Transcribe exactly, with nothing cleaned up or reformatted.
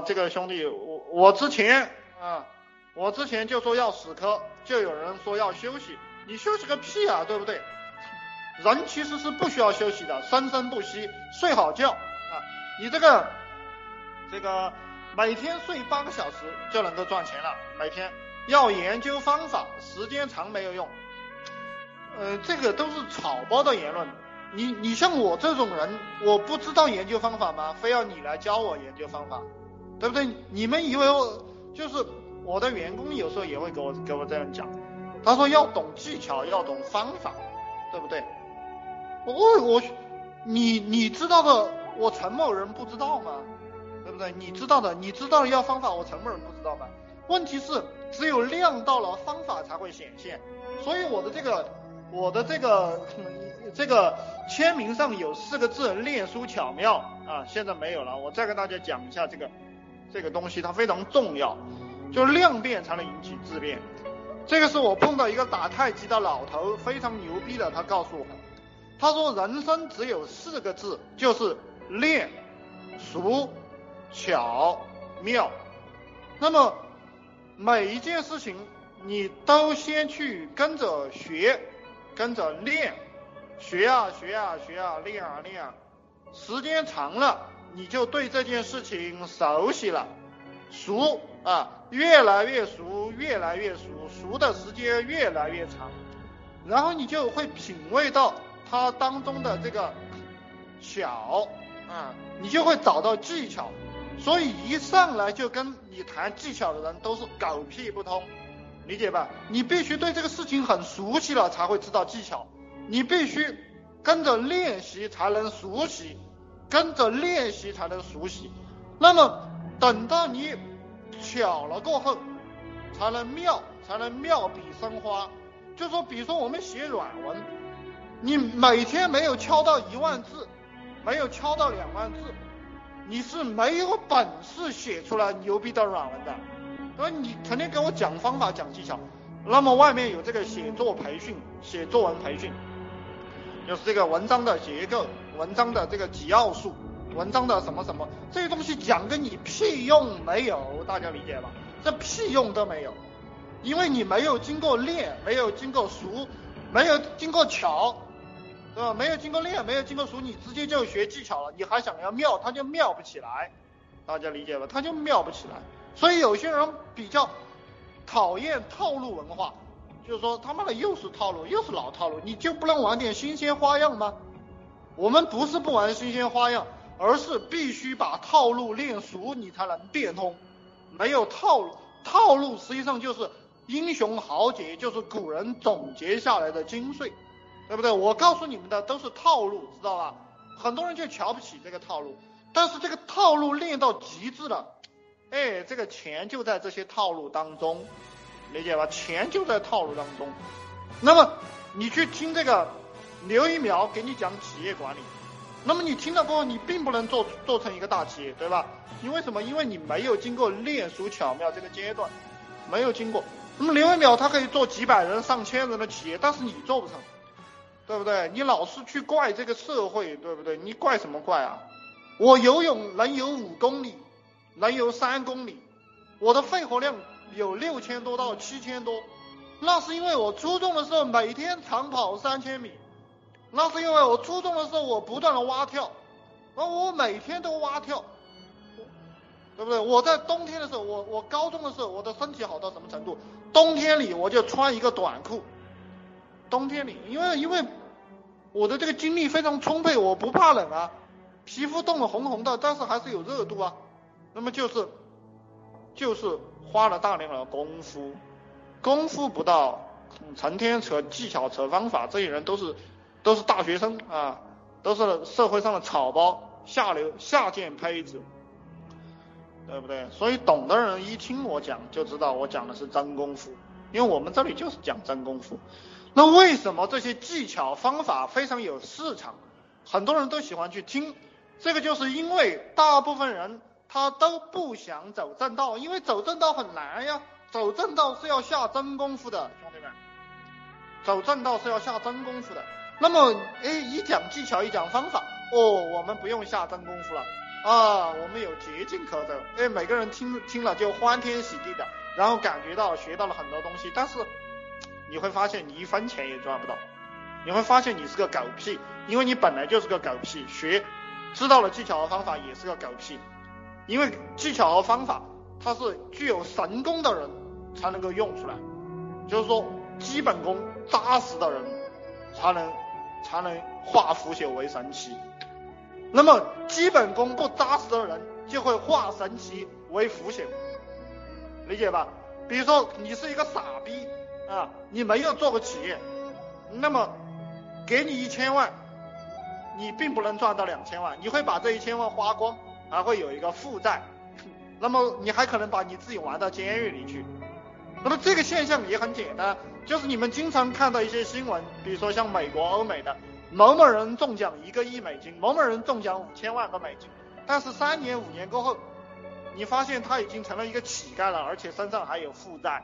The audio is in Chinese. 这个兄弟，我我之前啊，我之前就说要死磕，就有人说要休息，你休息个屁啊，对不对？人其实是不需要休息的，生生不息，睡好觉啊，你这个这个每天睡八个小时就能够赚钱了，每天要研究方法，时间长没有用，呃，这个都是草包的言论。你你像我这种人，我不知道研究方法吗？非要你来教我研究方法，对不对？你们以为我就是我的员工，有时候也会给我给我这样讲，他说要懂技巧，要懂方法，对不对？我我你你知道的，我陈某人不知道吗？对不对？你知道的，你知道的要方法，我陈某人不知道吗？问题是只有量到了，方法才会显现。所以我的这个我的这个这个签名上有四个字，练书巧妙啊，现在没有了。我再跟大家讲一下这个这个东西，它非常重要，就量变才能引起质变。这个是我碰到一个打太极的老头，非常牛逼的，他告诉我，他说人生只有四个字，就是练熟巧妙。那么每一件事情你都先去跟着学，跟着练，学啊学啊学啊，练啊练啊，时间长了你就对这件事情熟悉了，熟啊，越来越熟，越来越熟，熟的时间越来越长，然后你就会品味到它当中的这个巧啊，你就会找到技巧。所以一上来就跟你谈技巧的人都是狗屁不通，理解吧？你必须对这个事情很熟悉了才会知道技巧，你必须跟着练习才能熟悉，跟着练习才能熟悉。那么等到你巧了过后，才能妙，才能妙笔生花。就说比如说我们写软文，你每天没有敲到一万字，没有敲到两万字，你是没有本事写出来牛逼的软文的。所以你成天给我讲方法讲技巧，那么外面有这个写作培训，写作文培训，就是这个文章的结构，文章的这个几要素，文章的什么什么，这些东西讲跟你屁用没有，大家理解吧？这屁用都没有，因为你没有经过练，没有经过熟，没有经过巧，对吧？没有经过练，没有经过熟，你直接就学技巧了，你还想要妙，它就妙不起来，大家理解吧？它就妙不起来。所以有些人比较讨厌套路文化，就是说他妈的又是套路，又是老套路，你就不能玩点新鲜花样吗？我们不是不玩新鲜花样，而是必须把套路练熟，你才能变通。没有套路，套路实际上就是英雄豪杰，就是古人总结下来的精髓，对不对？我告诉你们的都是套路，知道吧？很多人就瞧不起这个套路，但是这个套路练到极致了，哎，这个钱就在这些套路当中，理解吧？钱就在套路当中。那么你去听这个刘一苗给你讲企业管理，那么你听到过后，你并不能做做成一个大企业，对吧？因为什么？因为你没有经过练熟巧妙这个阶段，没有经过。那么刘一苗他可以做几百人、上千人的企业，但是你做不成，对不对？你老是去怪这个社会，对不对？你怪什么怪啊？我游泳能游五公里，能游三公里，我的肺活量有六千多到七千多，那是因为我初中的时候每天长跑三千米，那是因为我初中的时候我不断的蛙跳，而我每天都蛙跳，对不对？我在冬天的时候，我我高中的时候，我的身体好到什么程度？冬天里我就穿一个短裤，冬天里，因为因为我的这个精力非常充沛，我不怕冷啊，皮肤冻得红红的，但是还是有热度啊。那么就是就是花了大量的功夫，功夫不到，成天扯技巧扯方法，这些人都是都是大学生啊，都是社会上的草包下流下贱胚子，对不对？所以懂的人一听我讲就知道我讲的是真功夫，因为我们这里就是讲真功夫。那为什么这些技巧方法非常有市场，很多人都喜欢去听？这个就是因为大部分人他都不想走正道，因为走正道很难呀，走正道是要下真功夫的，兄弟们，走正道是要下真功夫的。那么，哎，一讲技巧，一讲方法，哦，我们不用下真功夫了，啊，我们有捷径可走。哎，每个人听听了就欢天喜地的，然后感觉到学到了很多东西，但是你会发现你一分钱也赚不到，你会发现你是个狗屁，因为你本来就是个狗屁，学知道了技巧和方法也是个狗屁，因为技巧和方法它是具有神功的人才能够用出来，就是说基本功扎实的人才能才能化腐朽为神奇。那么基本功不扎实的人就会化神奇为腐朽，理解吧？比如说你是一个傻逼啊，你没有做过企业，那么给你一千万，你并不能赚到两千万，你会把这一千万花光，还会有一个负债，那么你还可能把你自己玩到监狱里去。那么这个现象也很简单，就是你们经常看到一些新闻，比如说像美国欧美的某某人中奖一个亿美金，某某人中奖五千万个美金，但是三年五年过后，你发现他已经成了一个乞丐了，而且身上还有负债。